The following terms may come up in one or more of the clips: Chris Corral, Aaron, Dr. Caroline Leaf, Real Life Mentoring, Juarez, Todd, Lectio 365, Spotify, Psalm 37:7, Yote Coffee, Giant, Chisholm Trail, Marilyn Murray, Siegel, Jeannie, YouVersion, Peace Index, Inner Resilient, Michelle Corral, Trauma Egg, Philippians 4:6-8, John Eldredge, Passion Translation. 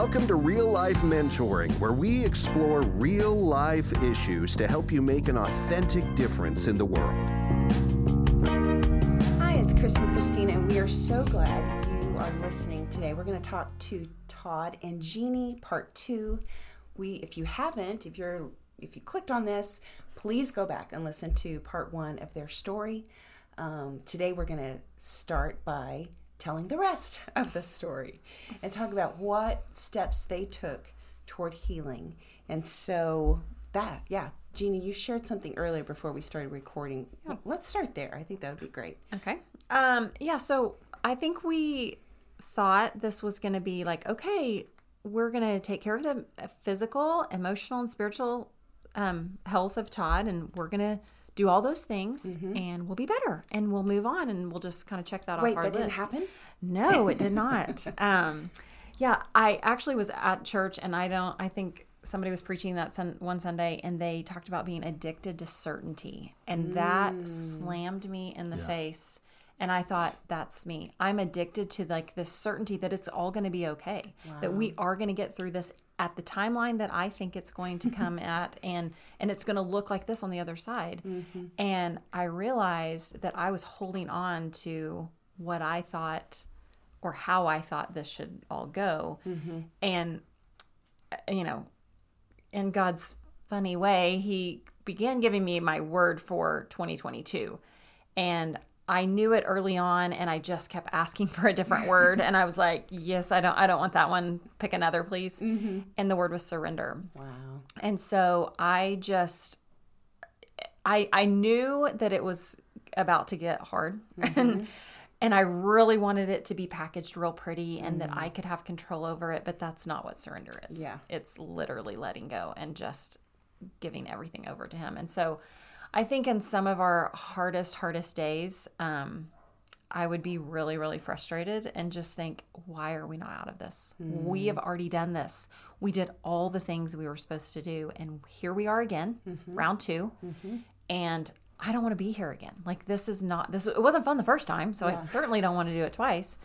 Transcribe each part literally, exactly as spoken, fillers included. Welcome to Real Life Mentoring, where we explore real life issues to help you make an authentic difference in the world. Hi, it's Chris and Christine, and we are so glad you are listening today. We're going to talk to Todd and Jeannie, part two. We, if you haven't, if you're, if you clicked on this, please go back and listen to part one of their story. Um, today, we're going to start by telling the rest of the story and talk about what steps they took toward healing. And so that, yeah, Jeannie, you shared something earlier before we started recording. Yeah. Let's start there. I think that would be great. Okay. Um, yeah, so I think we thought this was going to be like, okay, we're going to take care of the physical, emotional, and spiritual um, health of Todd, and we're going to do all those things, mm-hmm. and we'll be better, and we'll move on, and we'll just kind of check that Wait, off our that list. Wait, that didn't happen? No, it did not. Um, yeah, I actually was at church, and I don't, I think somebody was preaching that sun, one Sunday, and they talked about being addicted to certainty, and mm. that slammed me in the yeah. face, and I thought, that's me. I'm addicted to like this certainty that it's all going to be okay, wow. that we are going to get through this at the timeline that I think it's going to come at, and and it's going to look like this on the other side. Mm-hmm. And I realized that I was holding on to what I thought or how I thought this should all go. Mm-hmm. And, you know, in God's funny way, he began giving me my word for twenty twenty-two. And I knew it early on, and I just kept asking for a different word. And I was like, yes, I don't I don't want that one. Pick another, please. Mm-hmm. And the word was surrender. Wow. And so I just, I I knew that it was about to get hard. Mm-hmm. and, and I really wanted it to be packaged real pretty and mm-hmm. that I could have control over it. But that's not what surrender is. Yeah. It's literally letting go and just giving everything over to him. And so I think in some of our hardest, hardest days, um, I would be really, really frustrated and just think, why are we not out of this? Mm. We have already done this. We did all the things we were supposed to do, and here we are again, mm-hmm. round two, mm-hmm. and I don't want to be here again. Like, this is not, this. It wasn't fun the first time, so yeah. I certainly don't want to do it twice.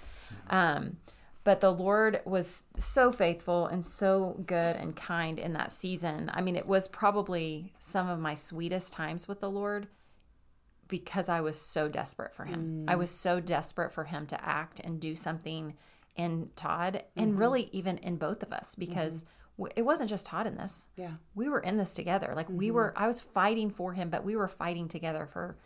Um, but the Lord was so faithful and so good and kind in that season. I mean, it was probably some of my sweetest times with the Lord because I was so desperate for him. Mm. I was so desperate for him to act and do something in Todd mm-hmm. and really even in both of us, because mm-hmm. it wasn't just Todd in this. Yeah. We were in this together. Like mm-hmm. we were, I was fighting for him, but we were fighting together for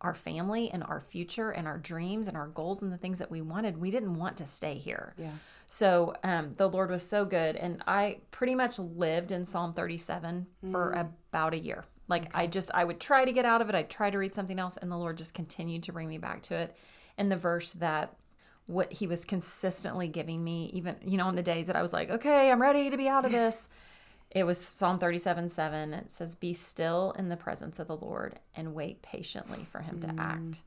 our family and our future and our dreams and our goals and the things that we wanted. We didn't want to stay here. Yeah. So um, the Lord was so good. And I pretty much lived in Psalm thirty-seven mm. for about a year. Like okay. I just, I would try to get out of it. I'd try to read something else. And the Lord just continued to bring me back to it. And the verse that what he was consistently giving me, even, you know, on the days that I was like, okay, I'm ready to be out of this. It was Psalm thirty-seven seven. It says, be still in the presence of the Lord and wait patiently for him to mm. act.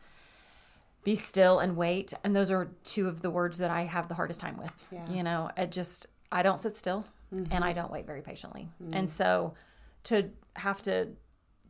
Be still and wait. And those are two of the words that I have the hardest time with. Yeah. You know, it just, I don't sit still mm-hmm. and I don't wait very patiently. Mm. And so to have to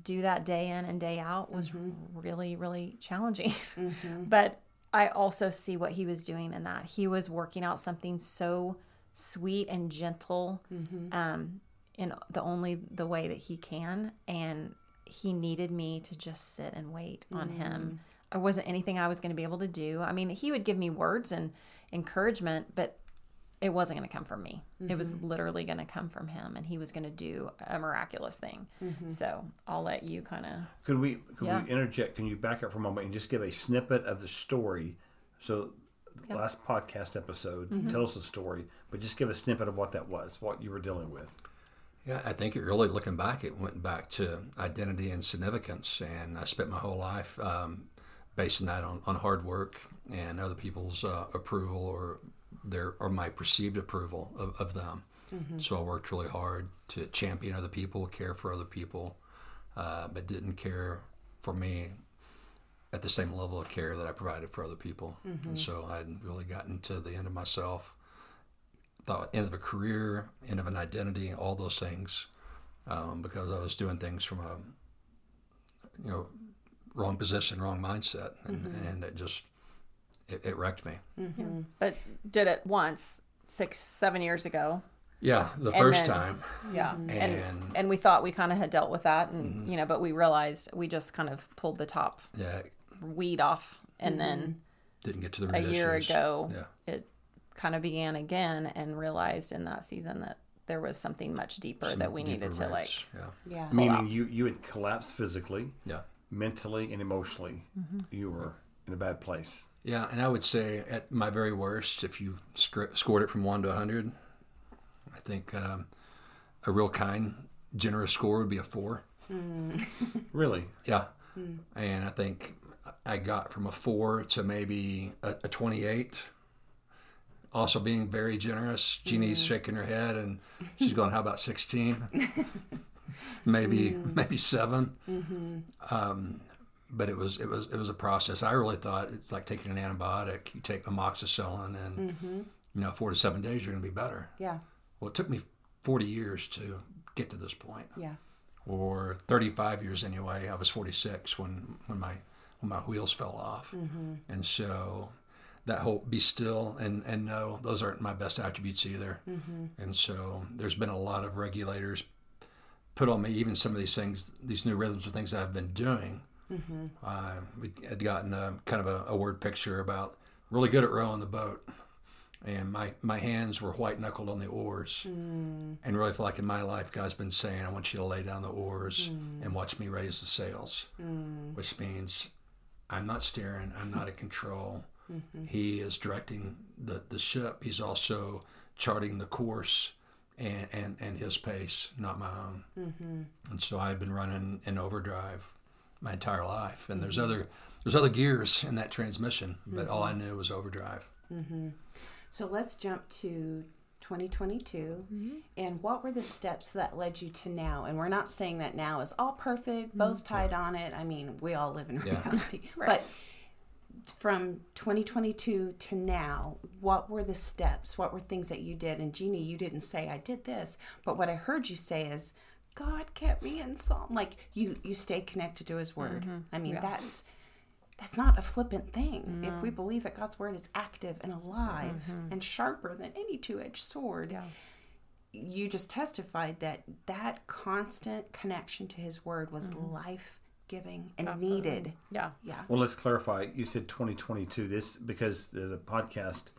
do that day in and day out was mm-hmm. really, really challenging. Mm-hmm. But I also see what he was doing in that. He was working out something so sweet and gentle. Mm-hmm. Um, in the only the way that he can, and he needed me to just sit and wait mm-hmm. on him. There wasn't anything I was going to be able to do. I mean, he would give me words and encouragement, but it wasn't going to come from me. Mm-hmm. It was literally going to come from him, and he was going to do a miraculous thing. Mm-hmm. So I'll let you kind of... Could we could yeah. we interject? Can you back up for a moment and just give a snippet of the story? So the yeah. last podcast episode, mm-hmm. tell us the story, but just give a snippet of what that was, what you were dealing with. Yeah, I think it really, looking back, it went back to identity and significance. And I spent my whole life um, basing that on, on hard work and other people's uh, approval or their or my perceived approval of, of them. Mm-hmm. So I worked really hard to champion other people, care for other people, uh, but didn't care for me at the same level of care that I provided for other people. Mm-hmm. And so I hadn't really gotten to the end of myself. Thought end of a career, end of an identity, all those things, um, because I was doing things from a, you know, wrong position, wrong mindset, and, mm-hmm. and it just, it, it wrecked me. Mm-hmm. But did it once, six, seven years ago, Yeah, the and first then, time. Yeah. Mm-hmm. And, and and we thought we kind of had dealt with that, and mm-hmm. you know, but we realized we just kind of pulled the top yeah. weed off, and mm-hmm. then didn't get to the root a issues. year ago. Yeah. It kind of began again, and realized in that season that there was something much deeper Some that we deeper needed to roots. like. Yeah. yeah. Meaning you you had collapsed physically, yeah, mentally, and emotionally. Mm-hmm. You were in a bad place. Yeah, and I would say at my very worst, if you sc- scored it from one to a hundred. I think um, a real kind, generous score would be a four. Mm. Really? Yeah. Mm. And I think I got from a four to maybe a, a twenty-eight. Also being very generous. Jeannie's mm. shaking her head and she's going, how about sixteen? maybe mm. maybe seven. Mm-hmm. Um, but it was it was it was a process. I really thought it's like taking an antibiotic. You take amoxicillin and mm-hmm. you know, four to seven days you're going to be better. Yeah. Well, it took me forty years to get to this point. Yeah. Or thirty-five years anyway. I was forty-six when, when my when my wheels fell off. Mm-hmm. And so that whole be still and, and know, those aren't my best attributes either. Mm-hmm. And so there's been a lot of regulators put on me, even some of these things, these new rhythms or things that I've been doing. Mm-hmm. Uh, we had gotten a, kind of a, a word picture about really good at rowing the boat. And my, my hands were white-knuckled on the oars. Mm. And really feel like in my life, God's been saying, I want you to lay down the oars mm. and watch me raise the sails. Mm. Which means I'm not steering. I'm not in control. Mm-hmm. He is directing the, the ship. He's also charting the course and, and, and his pace, not my own. Mm-hmm. And so I've been running in overdrive my entire life. And there's other, there's other gears in that transmission, but mm-hmm. all I knew was overdrive. Mm-hmm. So let's jump to twenty twenty-two, mm-hmm. and what were the steps that led you to now? And we're not saying that now is all perfect, mm-hmm. bows tied yeah. on it. I mean, we all live in reality. Yeah. Right. But from twenty twenty-two to now, what were the steps? What were things that you did? And Jeannie, you didn't say, I did this. But what I heard you say is, God kept me in Psalm. Like, you, you stayed connected to his word. Mm-hmm. I mean, yeah. that's... That's not a flippant thing. No. If we believe that God's word is active and alive mm-hmm. and sharper than any two-edged sword, yeah. you just testified that that constant connection to his word was mm-hmm. life-giving and Absolutely. needed. Yeah. yeah. Well, let's clarify. You said twenty twenty-two, this because the podcast,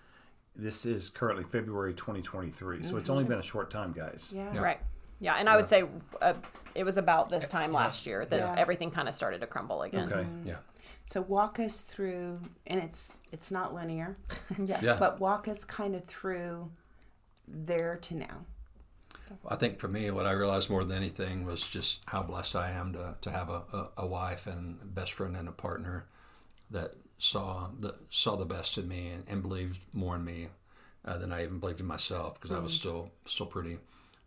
this is currently February twenty twenty-three. Mm-hmm. So it's only been a short time, guys. Yeah. yeah. Right. Yeah, and I would say uh, it was about this time yeah. last year that yeah. everything kind of started to crumble again. Okay, mm-hmm. yeah. So walk us through, and it's it's not linear, yes. yeah. but walk us kind of through there to now. I think for me, what I realized more than anything was just how blessed I am to, to have a, a, a wife and best friend and a partner that saw the saw the best in me and, and believed more in me uh, than I even believed in myself, because mm-hmm. I was still still pretty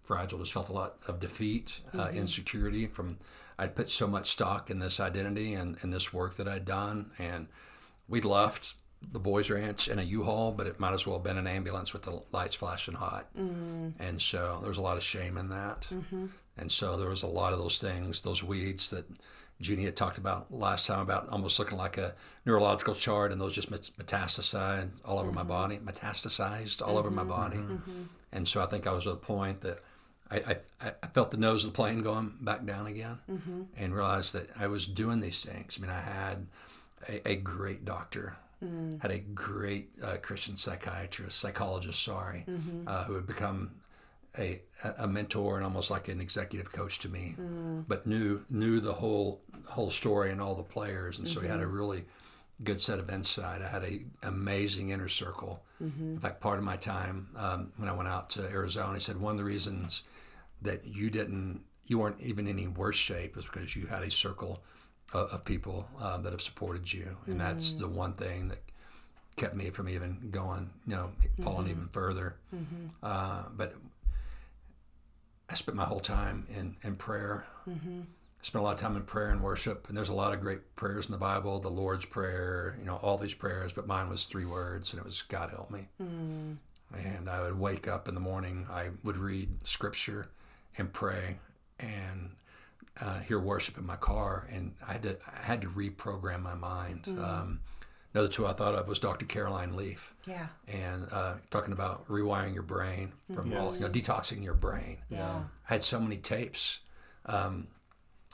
fragile. Just felt a lot of defeat, mm-hmm. uh, insecurity from... I'd put so much stock in this identity and, and this work that I'd done. And we'd left the boys' ranch in a U-Haul, but it might as well have been an ambulance with the lights flashing hot. Mm-hmm. And so there was a lot of shame in that. Mm-hmm. And so there was a lot of those things, those weeds that Jeannie had talked about last time, about almost looking like a neurological chart, and those just metastasized all over mm-hmm. my body, metastasized all mm-hmm. over my body. Mm-hmm. And so I think I was at a point that I, I, I felt the nose of the plane going back down again mm-hmm. and realized that I was doing these things. I mean, I had a, a great doctor, mm-hmm. had a great uh, Christian psychiatrist, psychologist, sorry, mm-hmm. uh, who had become a a mentor and almost like an executive coach to me, mm-hmm. but knew knew the whole whole story and all the players. And mm-hmm. so he had a really good set of insight. I had an amazing inner circle. Mm-hmm. In fact, part of my time um, when I went out to Arizona, he said, one of the reasons that you didn't, you weren't even in any worse shape is because you had a circle of, of people uh, that have supported you. And mm-hmm. that's the one thing that kept me from even going, you know, falling mm-hmm. even further. Mm-hmm. Uh, but I spent my whole time in, in prayer. Mm-hmm. I spent a lot of time in prayer and worship. And there's a lot of great prayers in the Bible, the Lord's Prayer, you know, all these prayers, but mine was three words, and it was, God help me. Mm-hmm. And I would wake up in the morning, I would read scripture and pray and uh, hear worship in my car, and I had to I had to reprogram my mind. Mm-hmm. Um, Another two I thought of was Doctor Caroline Leaf. Yeah. And uh, talking about rewiring your brain from yes. all, you know, detoxing your brain. Yeah. I had so many tapes um,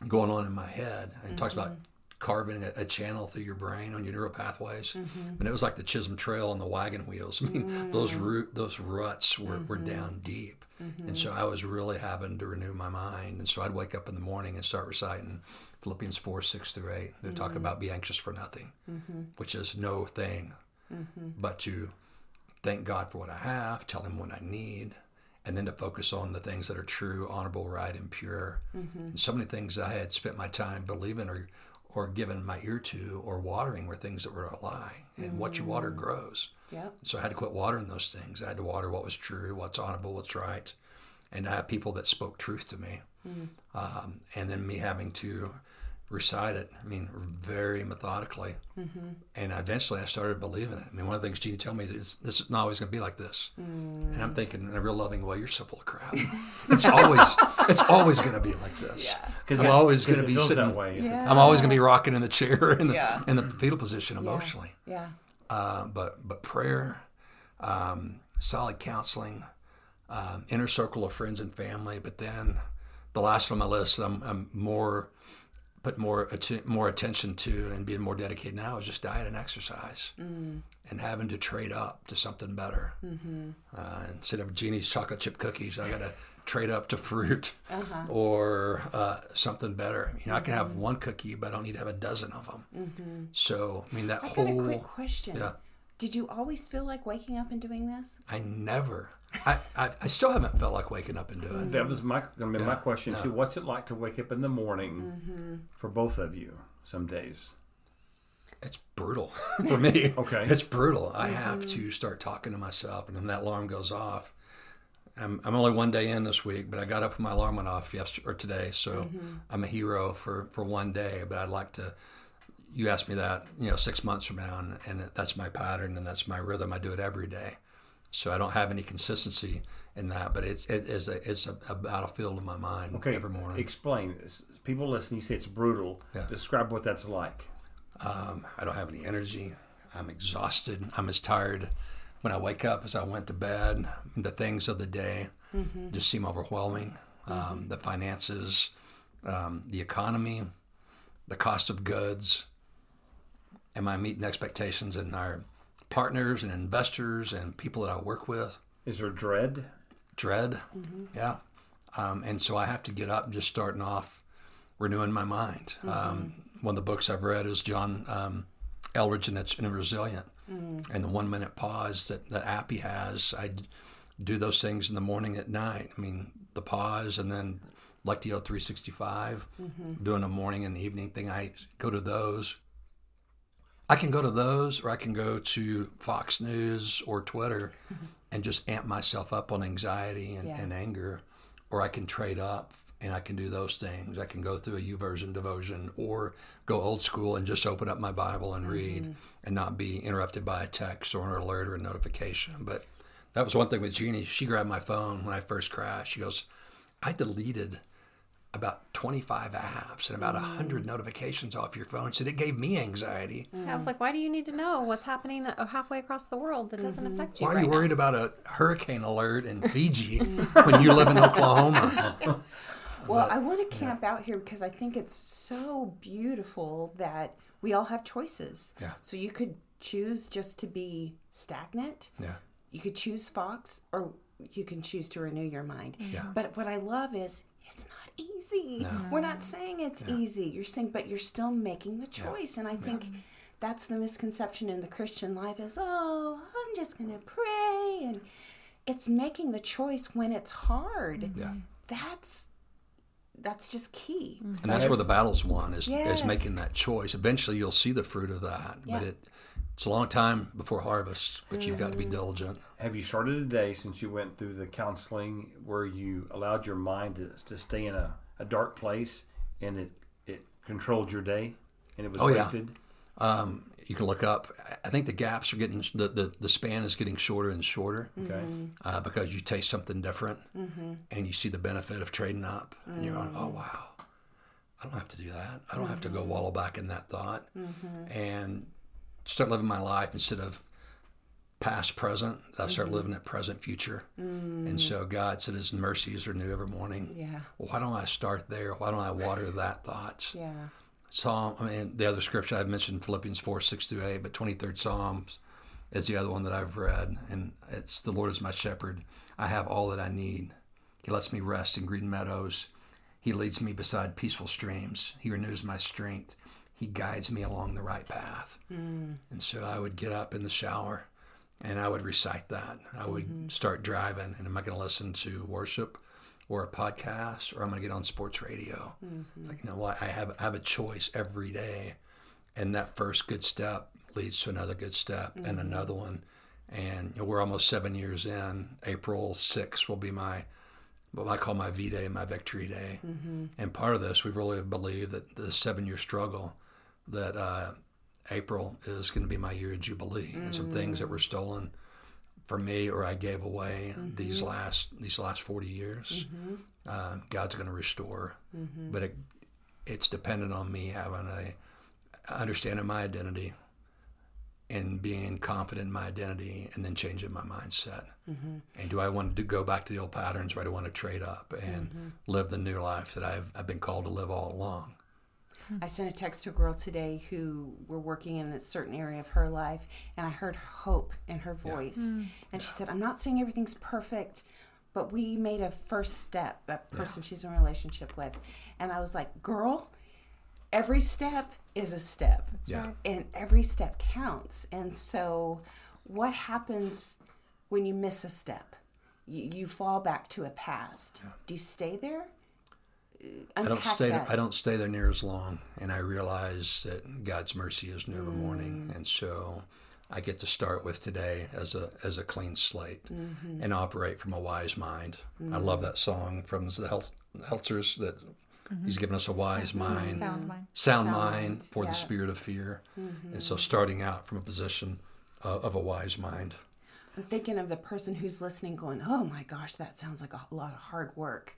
going on in my head, and mm-hmm. talks about carving a, a channel through your brain on your neural pathways. Mm-hmm. And it was like the Chisholm Trail on the wagon wheels. I mean, mm-hmm. those root, those ruts were, mm-hmm. were down deep. Mm-hmm. And so I was really having to renew my mind. And so I'd wake up in the morning and start reciting Philippians four, six through eight. They mm-hmm. talk about be anxious for nothing, mm-hmm. which is no thing, mm-hmm. but to thank God for what I have, tell him what I need, and then to focus on the things that are true, honorable, right, and pure. Mm-hmm. And so many things I had spent my time believing or or giving my ear to or watering were things that were a lie. And mm-hmm. what you water grows. Yep. So I had to quit watering those things. I had to water what was true, what's honorable, what's right. And I have people that spoke truth to me. Mm-hmm. Um, and then me having to recite it, I mean, very methodically. Mm-hmm. And eventually I started believing it. I mean, one of the things Jeannie told me is, this is not always going to be like this. Mm. And I'm thinking in a real loving way, you're so full of crap. It's always it's always going to be like this. Yeah. I'm yeah, always going to be sitting that way. Yeah. I'm always going to be rocking in the chair in the, yeah. in the fetal position emotionally. Yeah. yeah. Uh, but, but prayer, um, solid counseling, um, inner circle of friends and family. But then the last one on my list, I'm, I'm more... put more att- more attention to and being more dedicated now is just diet and exercise mm. and having to trade up to something better. Mm-hmm. Uh, instead of Jeannie's chocolate chip cookies, I got to trade up to fruit uh-huh. or uh, something better. You know, mm-hmm. I can have one cookie, but I don't need to have a dozen of them. Mm-hmm. So, I mean, that I whole... I got a quick question. Yeah. Did you always feel like waking up and doing this? I never. I, I, I still haven't felt like waking up and doing it. That was my I mean, yeah, my question, no. too. What's it like to wake up in the morning mm-hmm. for both of you some days? It's brutal for me. Okay. It's brutal. I mm-hmm. have to start talking to myself, and then that alarm goes off. I'm, I'm only one day in this week, but I got up and my alarm went off yesterday or today, so mm-hmm. I'm a hero for, for one day, but I'd like to... You asked me that, you know, six months from now, and, and that's my pattern and that's my rhythm. I do it every day, so I don't have any consistency in that. But it's it is a, it's a, a battlefield in my mind okay. every morning. Explain this. People listen. You say it's brutal. Yeah. Describe what that's like. Um, I don't have any energy. I'm exhausted. I'm as tired when I wake up as I went to bed. The things of the day mm-hmm. just seem overwhelming. Mm-hmm. Um, the finances, um, the economy, the cost of goods. Am I meeting expectations in our partners and investors and people that I work with? Is there dread? Dread, mm-hmm. yeah. Um, and so I have to get up and just starting off renewing my mind. Mm-hmm. Um, one of the books I've read is John um, Eldredge, and it's Inner Resilient. Mm-hmm. And the one-minute pause that, that Appy has, I do those things in the morning at night. I mean, the pause and then Lectio three sixty-five, mm-hmm. doing a morning and evening thing. I go to those. I can go to those, or I can go to Fox News or Twitter and just amp myself up on anxiety and, yeah. and anger, or I can trade up and I can do those things. I can go through a YouVersion devotion or go old school and just open up my Bible and read mm-hmm. and not be interrupted by a text or an alert or a notification. But that was one thing with Jeannie. She grabbed my phone when I first crashed. She goes, I deleted about twenty-five apps and about one hundred mm. notifications off your phone. So it gave me anxiety. Mm. I was like, why do you need to know what's happening halfway across the world that doesn't mm-hmm. affect you? Why are you right worried now? About a hurricane alert in Fiji when you live in Oklahoma? Well, but, I want to camp yeah. out here because I think it's so beautiful that we all have choices. Yeah. So you could choose just to be stagnant. Yeah. You could choose Fox, or you can choose to renew your mind. Yeah. But what I love is it's not easy. No. We're not saying it's yeah. easy. You're saying, but you're still making the choice. Yeah. And I think yeah. that's the misconception in the Christian life is, oh, I'm just going to pray. And it's making the choice when it's hard. Yeah. That's that's just key. Mm-hmm. And so that's where the battle's won is, yes. is making that choice. Eventually you'll see the fruit of that. Yeah. But it it's a long time before harvest, but mm-hmm. you've got to be diligent. Have you started a day since you went through the counseling where you allowed your mind to, to stay in a, a dark place and it, it controlled your day and it was oh, wasted? Yeah. Um, you can look up. I think the gaps are getting, the, the, the span is getting shorter and shorter okay. uh, because you taste something different mm-hmm. and you see the benefit of trading up mm-hmm. and you're on, oh, wow, I don't have to do that. I don't mm-hmm. have to go wallow back in that thought. Mm-hmm. And start living my life instead of past, present, that I start mm-hmm. living at present, future. Mm. And so God said his mercies are new every morning. Yeah. Well, why don't I start there? Why don't I water that thought? Yeah. Psalm, I mean, the other scripture I've mentioned, Philippians four, six through eight, but twenty-third Psalms is the other one that I've read. And it's, the Lord is my shepherd. I have all that I need. He lets me rest in green meadows. He leads me beside peaceful streams. He renews my strength. He guides me along the right path. Mm. And so I would get up in the shower and I would recite that. I would mm-hmm. start driving, and am I going to listen to worship or a podcast, or I'm going to get on sports radio? Mm-hmm. It's like, you know what? I have, I have a choice every day. And that first good step leads to another good step mm-hmm. and another one. And you know, we're almost seven years in. April sixth will be my, what I call my V-Day, my Victory Day. Mm-hmm. And part of this, we really believe that the seven-year struggle, that uh, April is going to be my year of Jubilee. Mm. And some things that were stolen from me or I gave away mm-hmm. these last these last forty years, mm-hmm. uh, God's going to restore. Mm-hmm. But it, it's dependent on me having a understanding my identity and being confident in my identity, and then changing my mindset. Mm-hmm. And do I want to go back to the old patterns, or do I want to trade up and mm-hmm. live the new life that I've I've been called to live all along? I sent a text to a girl today who we're working in a certain area of her life, and I heard hope in her voice. Yeah. Mm. And she said, I'm not saying everything's perfect, but we made a first step, a person yeah. she's in a relationship with. And I was like, girl, every step is a step. Yeah. Right? And every step counts. And so what happens when you miss a step? You, you fall back to a past. Yeah. Do you stay there? I don't stay. There, I don't stay there near as long, and I realize that God's mercy is new every mm. morning, and so I get to start with today as a as a clean slate mm-hmm. and operate from a wise mind. Mm-hmm. I love that song from the Hel- Heltzers that mm-hmm. he's given us a wise sound mind, sound mind, sound sound mind, mind for yeah. the spirit of fear, mm-hmm. and so starting out from a position of, of a wise mind. I'm thinking of the person who's listening, going, "Oh my gosh, that sounds like a lot of hard work."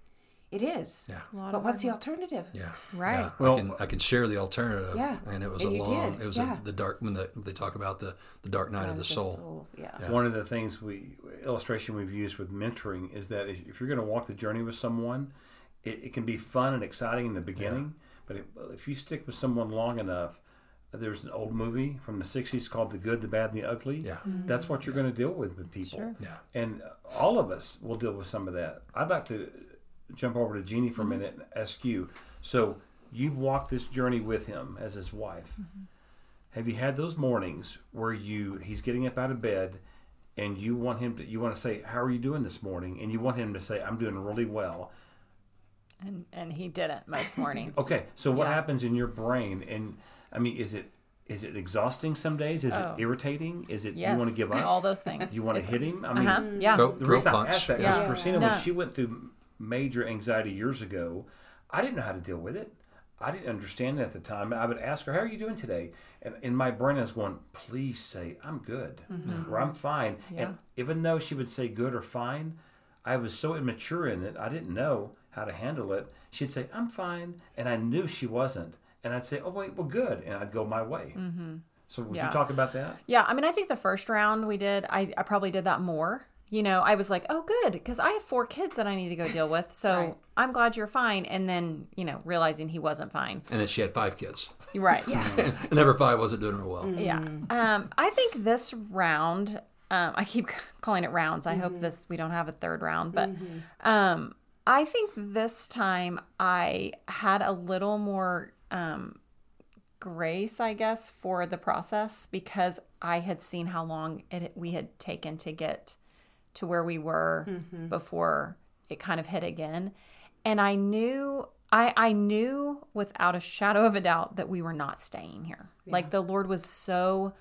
It is. Yeah. But what's the alternative? Yeah. Right. Yeah. Well, I can, I can share the alternative. Yeah. And it was and a long, did. it was yeah. a, the dark, when the, they talk about the, the dark night yeah, of the, the soul. soul. Yeah. yeah. One of the things we, illustration we've used with mentoring is that if, if you're going to walk the journey with someone, it, it can be fun and exciting in the beginning. Yeah. But it, if you stick with someone long enough, there's an old movie from the sixties called The Good, the Bad, and the Ugly. Yeah. Mm-hmm. That's what you're yeah. going to deal with with people. Sure. Yeah. And all of us will deal with some of that. I'd like to jump over to Jeannie for a minute and ask you, so you've walked this journey with him as his wife. Mm-hmm. Have you had those mornings where you he's getting up out of bed and you want him to you want to say, how are you doing this morning? And you want him to say, I'm doing really well. And and he didn't most mornings. Okay. So what yeah. happens in your brain? And I mean, is it Is it exhausting some days? Is oh. it irritating? Is it yes. you want to give up? All those things. You want it's, to hit him? I mean, uh-huh. yeah. throat, the reason I asked that because yeah. Christina, no. when she went through major anxiety years ago, I didn't know how to deal with it. I didn't understand it at the time. I would ask her, how are you doing today? And in my brain I was going, please say I'm good mm-hmm. or I'm fine. Yeah. And even though she would say good or fine, I was so immature in it, I didn't know how to handle it. She'd say, I'm fine. And I knew she wasn't. And I'd say, oh wait, well good. And I'd go my way. Mm-hmm. So would yeah. you talk about that? Yeah. I mean, I think the first round we did, I, I probably did that more. You know, I was like, oh, good, because I have four kids that I need to go deal with, so right. I'm glad you're fine. And then, you know, realizing he wasn't fine. And then she had five kids. Right. Yeah. And number five wasn't doing her well. Mm. Yeah. Um, I think this round, um, I keep calling it rounds. I mm-hmm. hope this we don't have a third round. But mm-hmm. um, I think this time I had a little more um, grace, I guess, for the process, because I had seen how long it we had taken to get to where we were mm-hmm. before it kind of hit again. And I knew, I, I knew without a shadow of a doubt that we were not staying here. Yeah. Like the Lord was so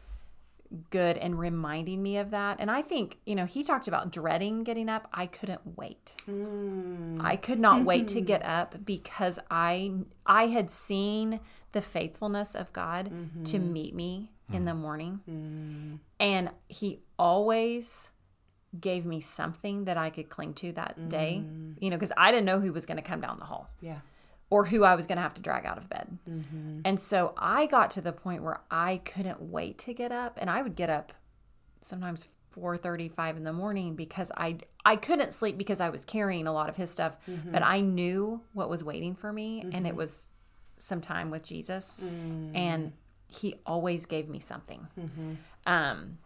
good in reminding me of that. And I think, you know, he talked about dreading getting up. I couldn't wait. Mm. I could not mm-hmm. wait to get up because I, I had seen the faithfulness of God mm-hmm. to meet me mm. in the morning. Mm. And he always gave me something that I could cling to that day, mm. you know, because I didn't know who was going to come down the hall. Yeah. or who I was going to have to drag out of bed. Mm-hmm. And so I got to the point where I couldn't wait to get up, and I would get up sometimes four thirty, five in the morning because I I couldn't sleep because I was carrying a lot of his stuff, mm-hmm. but I knew what was waiting for me, mm-hmm. and it was some time with Jesus, mm-hmm. and he always gave me something. Mm-hmm. Um,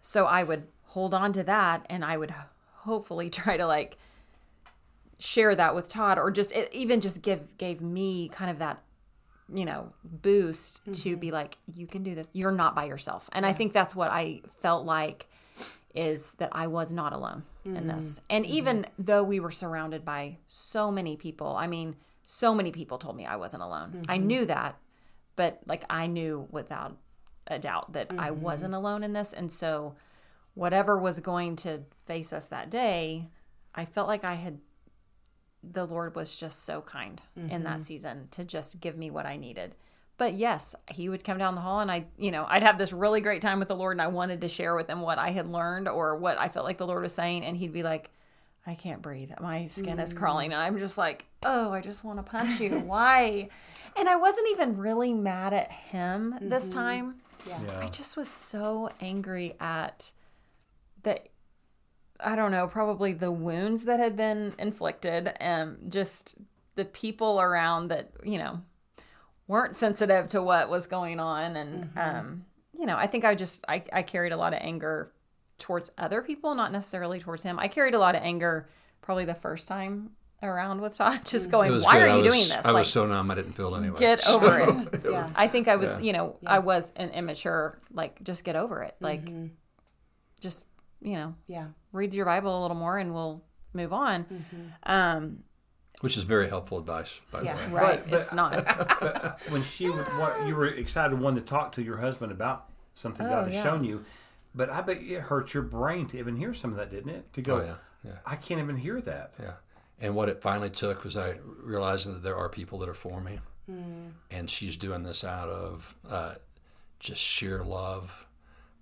so I would hold on to that, and I would hopefully try to like share that with Todd, or just it even just give gave me kind of that, you know, boost mm-hmm. to be like, you can do this. You're not by yourself. And yeah. I think that's what I felt like, is that I was not alone mm-hmm. in this. And mm-hmm. even though we were surrounded by so many people, I mean, so many people told me I wasn't alone. Mm-hmm. I knew that, but like I knew without a doubt that mm-hmm. I wasn't alone in this. And so whatever was going to face us that day, I felt like I had the Lord was just so kind mm-hmm. in that season to just give me what I needed. But yes, he would come down the hall, and I, you know, I'd have this really great time with the Lord, and I wanted to share with him what I had learned or what I felt like the Lord was saying. And he'd be like, I can't breathe. My skin mm-hmm. is crawling. And I'm just like, oh, I just want to punch you. Why? And I wasn't even really mad at him mm-hmm. this time. Yeah. Yeah. I just was so angry at the, I don't know, probably the wounds that had been inflicted, and just the people around that, you know, weren't sensitive to what was going on. And, mm-hmm. um, you know, I think I just, I, I carried a lot of anger towards other people, not necessarily towards him. I carried a lot of anger probably the first time around with Todd, just going, why good. are I you was, doing this? I like, was so numb, I didn't feel it anyway. Get so, over it. Yeah. I think I was, yeah. you know, yeah. I was an immature, like, just get over it. Like, mm-hmm. just, you know, yeah. read your Bible a little more and we'll move on. Mm-hmm. Um, Which is very helpful advice, by yeah, the way. Right. But, but, it's not. But when she would want, you were excited one to talk to your husband about something oh, God has yeah. shown you, but I bet it hurt your brain to even hear some of that, didn't it? To go, oh, yeah, yeah. I can't even hear that. Yeah. And what it finally took was I realizing that there are people that are for me, mm. and she's doing this out of uh, just sheer love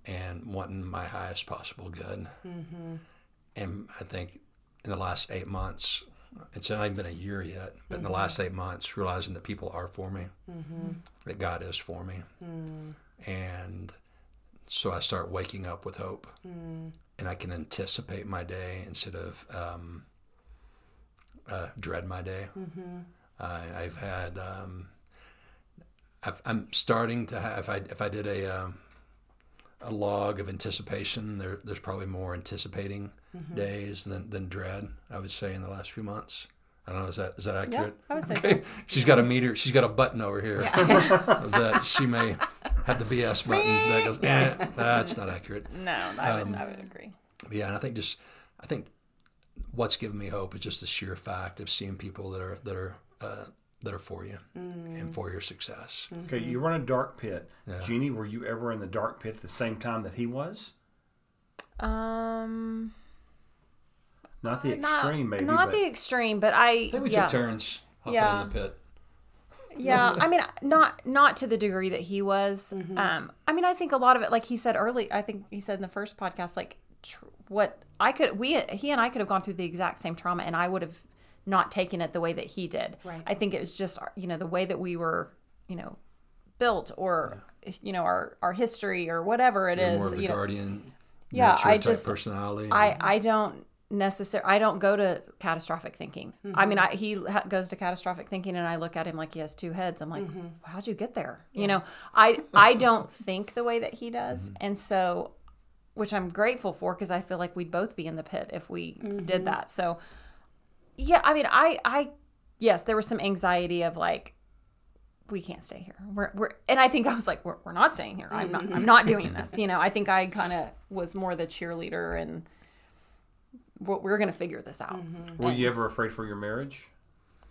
and wanting my highest possible good. Mm-hmm. And I think in the last eight months. It's not even been a year yet, but mm-hmm. in the last eight months, realizing that people are for me, mm-hmm. that God is for me. Mm. And so I start waking up with hope. Mm. And I can anticipate my day instead of um, uh, dread my day. Mm-hmm. Uh, I've had, um, I've, I'm starting to have, if I, if I did a um, a log of anticipation, there, there's probably more anticipating mm-hmm. days than, than dread, I would say, in the last few months. I don't know, is that is that accurate? Yeah, I would say okay. so. She's got a meter, she's got a button over here yeah. that she may have the B S button that goes, eh, that's not accurate. No, I would, um, I would agree. Yeah, and I think just, I think what's given me hope is just the sheer fact of seeing people that are, that are, uh, that are for you mm. and for your success. Okay, you were in a dark pit. Yeah. Jeannie, were you ever in the dark pit at the same time that he was? Um, Not the extreme, not, maybe. Not the extreme, but I... I think we yeah. took turns hopping yeah. in the pit. Yeah, I mean, not not to the degree that he was. Mm-hmm. Um, I mean, I think a lot of it, like he said early, I think he said in the first podcast, like tr- what I could, we, he and I could have gone through the exact same trauma, and I would have not taking it the way that he did. Right. I think it was just, you know, the way that we were, you know, built, or, yeah. you know, our, our history or whatever it You're is. More of the you guardian, know. Yeah, I just, personality. I, and, I don't necessarily, I don't go to catastrophic thinking. Mm-hmm. I mean, I, he ha- goes to catastrophic thinking, and I look at him like he has two heads. I'm like, mm-hmm. well, how'd you get there? Yeah. You know, I, I don't think the way that he does. Mm-hmm. And so, which I'm grateful for, because I feel like we'd both be in the pit if we mm-hmm. did that. So, yeah, I mean, I, I, yes, there was some anxiety of like, we can't stay here. We're, we're, and I think I was like, we're, we're not staying here. I'm not, I'm not doing this. You know, I think I kind of was more the cheerleader, and we're, we're going to figure this out. Mm-hmm. Were and, you ever afraid for your marriage?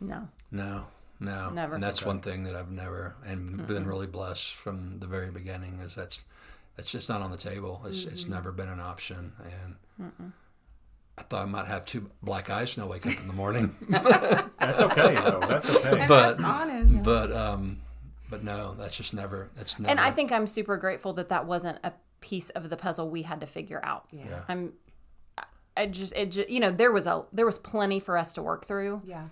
No. No, no. Never. And that's one thing that I've never, and mm-hmm. been really blessed from the very beginning, is that's, that's just not on the table. It's, mm-hmm. it's never been an option. And mm-mm. I thought I might have two black eyes when I wake up in the morning. That's okay, though. That's okay. And but, that's honest. But, um, but no, that's just never, that's never. And I think I'm super grateful that that wasn't a piece of the puzzle we had to figure out. Yeah. yeah. I'm, I just, it just, you know, there was a, there was plenty for us to work through. Yeah.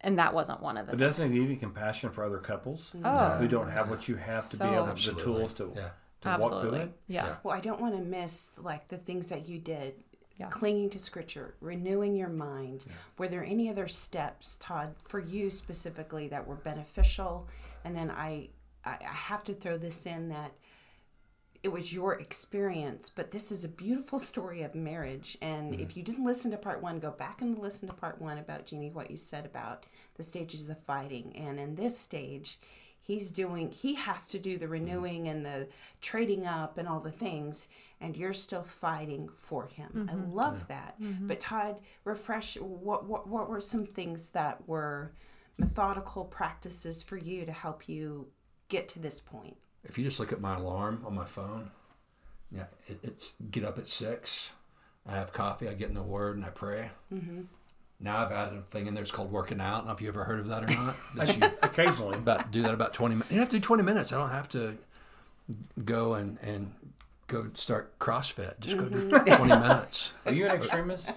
And that wasn't one of the but things. But doesn't it give you compassion for other couples oh, who don't have what you have to so, be able to the tools to, yeah. to walk through it? Yeah. yeah. Well, I don't want to miss like the things that you did. Yeah. Clinging to scripture, renewing your mind. Yeah. Were there any other steps, Todd, for you specifically that were beneficial? And then I, I have to throw this in that it was your experience, but this is a beautiful story of marriage. And mm-hmm. if you didn't listen to part one, go back and listen to part one about, Jeannie, what you said about the stages of fighting. And in this stage, he's doing, he has to do the renewing mm-hmm. and the trading up and all the things. And you're still fighting for him. Mm-hmm. I love yeah. that. Mm-hmm. But Todd, refresh, what, what what were some things that were methodical practices for you to help you get to this point? If you just look at my alarm on my phone, yeah, it, it's get up at six. I have coffee. I get in the Word and I pray. Mm-hmm. Now I've added a thing in there. It's called working out. I don't know if you ever heard of that or not. That you occasionally about do that about twenty minutes. You don't have to do twenty minutes. I don't have to go and and. Go start CrossFit. Just go mm-hmm. do twenty minutes. Are you an extremist?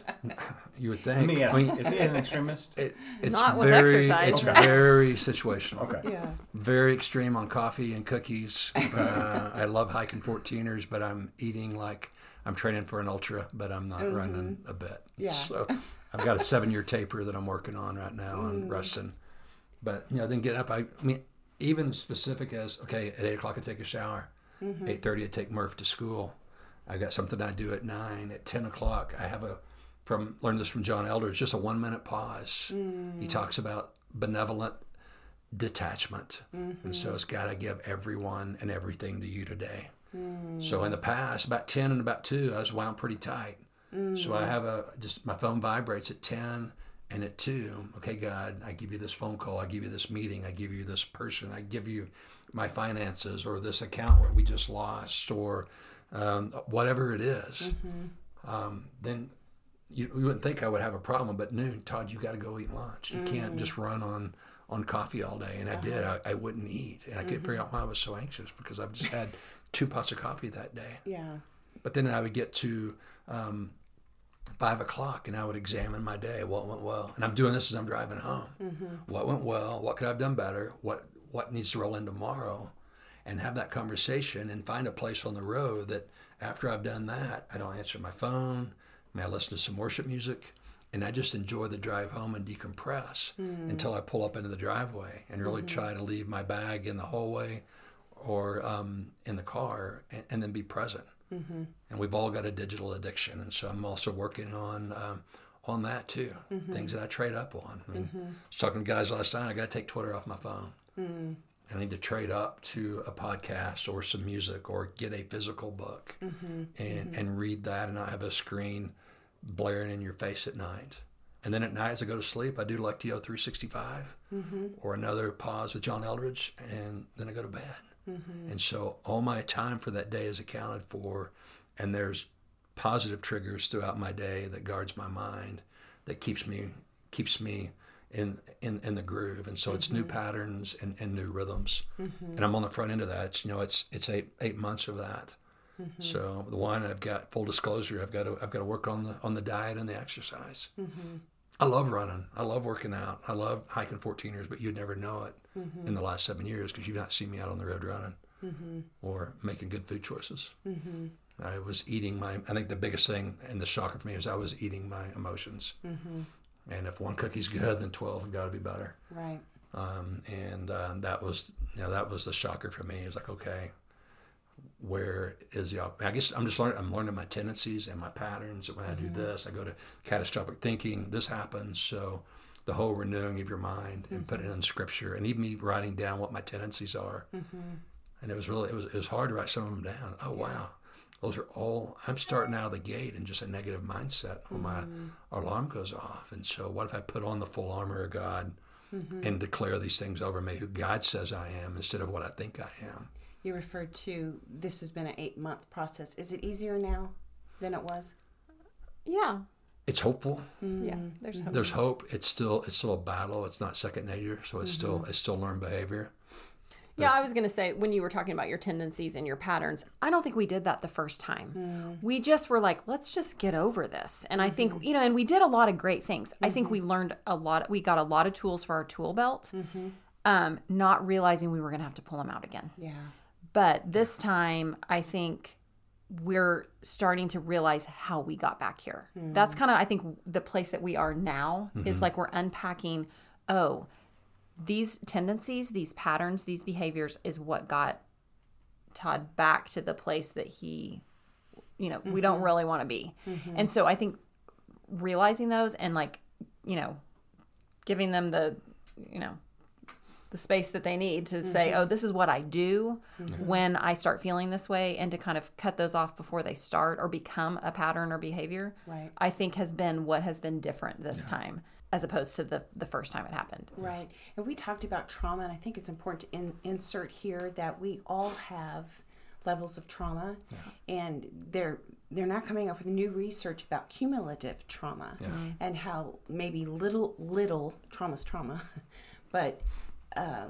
You would think. Let me ask, I mean, is he an extremist? It, it's Not with very, exercise. It's okay. very situational. Okay. Yeah. Very extreme on coffee and cookies. Uh, I love hiking fourteeners, but I'm eating like I'm training for an ultra, but I'm not mm-hmm. running a bit. Yeah. So I've got a seven-year taper that I'm working on right now mm. on resting. But you know, then get up. I, I mean, even specific as okay, at eight o'clock I take a shower. Mm-hmm. eight thirty, I take Murph to school. I got something I do at nine. At ten o'clock, I have a, from learned this from John Eldredge, just a one-minute pause. Mm. He talks about benevolent detachment. Mm-hmm. And so it's got to give everyone and everything to you today. Mm. So in the past, about ten and about two, I was wound pretty tight. Mm. So I have a, just my phone vibrates at ten and at two. Okay, God, I give you this phone call. I give you this meeting. I give you this person. I give you my finances or this account that we just lost or um, whatever it is, mm-hmm. um, then you, you wouldn't think I would have a problem. But noon, Todd, you got to go eat lunch. You mm. can't just run on, on coffee all day. And uh-huh. I did. I, I wouldn't eat. And I mm-hmm. couldn't figure out why I was so anxious because I've just had two pots of coffee that day. Yeah. But then I would get to um, five o'clock and I would examine my day, what went well. And I'm doing this as I'm driving home. Mm-hmm. What went well? What could I have done better? What what needs to roll in tomorrow, and have that conversation and find a place on the road that after I've done that, I don't answer my phone, I, mean, I listen to some worship music, and I just enjoy the drive home and decompress mm. until I pull up into the driveway and really mm-hmm. try to leave my bag in the hallway or um, in the car and, and then be present. Mm-hmm. And we've all got a digital addiction, and so I'm also working on um, on that too, mm-hmm. things that I trade up on. I mean, mm-hmm. I was talking to guys last night, I got to take Twitter off my phone. Mm. I need to trade up to a podcast or some music or get a physical book mm-hmm. and mm-hmm. and read that and not have a screen blaring in your face at night. And then at night as I go to sleep, I do Lectio three sixty-five mm-hmm. or another pause with John Eldredge, and then I go to bed. Mm-hmm. And so all my time for that day is accounted for, and there's positive triggers throughout my day that guards my mind, that keeps me keeps me in in in the groove. And so it's mm-hmm. new patterns and, and new rhythms mm-hmm. and I'm on the front end of that. It's, you know, it's it's eight eight months of that mm-hmm. so the one I've got full disclosure I've got to I've got to work on the on the diet and the exercise mm-hmm. I love running, I love working out, I love hiking fourteeners, but you'd never know it mm-hmm. in the last seven years because you've not seen me out on the road running mm-hmm. or making good food choices mm-hmm. I was eating my I think the biggest thing and the shocker for me is I was eating my emotions mm-hmm. And if one cookie's good, then twelve have got to be better. Right. Um, and um, that was, you know, that was the shocker for me. It was like, okay, where is the? I guess I'm just learning. I'm learning my tendencies and my patterns. That when mm-hmm. I do this, I go to catastrophic thinking. This happens. So the whole renewing of your mind mm-hmm. and putting it in scripture, and even me writing down what my tendencies are. Mm-hmm. And it was really, it was, it was hard to write some of them down. Oh yeah. Wow. Those are all, I'm starting out of the gate in just a negative mindset when mm-hmm. my alarm goes off. And so what if I put on the full armor of God mm-hmm. and declare these things over me, who God says I am instead of what I think I am? You referred to, this has been an eight-month process. Is it easier now than it was? Yeah. It's hopeful. Mm-hmm. Yeah, there's hope. There's hope. It's still, it's still a battle. It's not second nature, so it's mm-hmm. still it's still learned behavior. Yeah, I was going to say, when you were talking about your tendencies and your patterns, I don't think we did that the first time. Mm. We just were like, let's just get over this. And mm-hmm. I think, you know, and we did a lot of great things. Mm-hmm. I think we learned a lot. We got a lot of tools for our tool belt, mm-hmm. um, not realizing we were going to have to pull them out again. Yeah. But this time, I think we're starting to realize how we got back here. Mm. That's kind of, I think, the place that we are now mm-hmm. is like we're unpacking, oh, these tendencies, these patterns, these behaviors is what got Todd back to the place that he, you know, mm-hmm. we don't really want to be. Mm-hmm. And so I think realizing those and like, you know, giving them the, you know, the space that they need to mm-hmm. say, oh, this is what I do mm-hmm. when I start feeling this way, and to kind of cut those off before they start or become a pattern or behavior, right. I think has been what has been different this yeah. time as opposed to the, the first time it happened. Right. And we talked about trauma, and I think it's important to in, insert here that we all have levels of trauma, yeah. and they're they're now coming up with new research about cumulative trauma yeah. and how maybe little, little trauma's trauma, but Uh,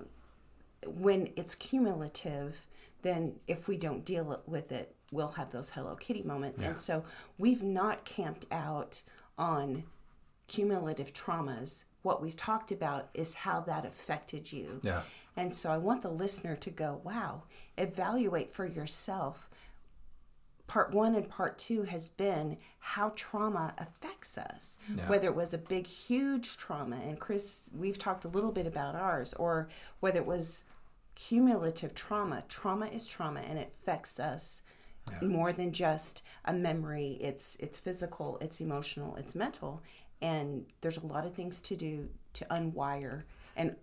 when it's cumulative, then if we don't deal with it, we'll have those Hello Kitty moments. Yeah. And so we've not camped out on cumulative traumas. What we've talked about is how that affected you. Yeah. And so I want the listener to go, wow, evaluate for yourself. Part one and part two has been how trauma affects us, yeah. whether it was a big, huge trauma. And Chris, we've talked a little bit about ours, or whether it was cumulative trauma. Trauma is trauma, and it affects us yeah. more than just a memory. It's it's physical, it's emotional, it's mental. And there's a lot of things to do to unwire and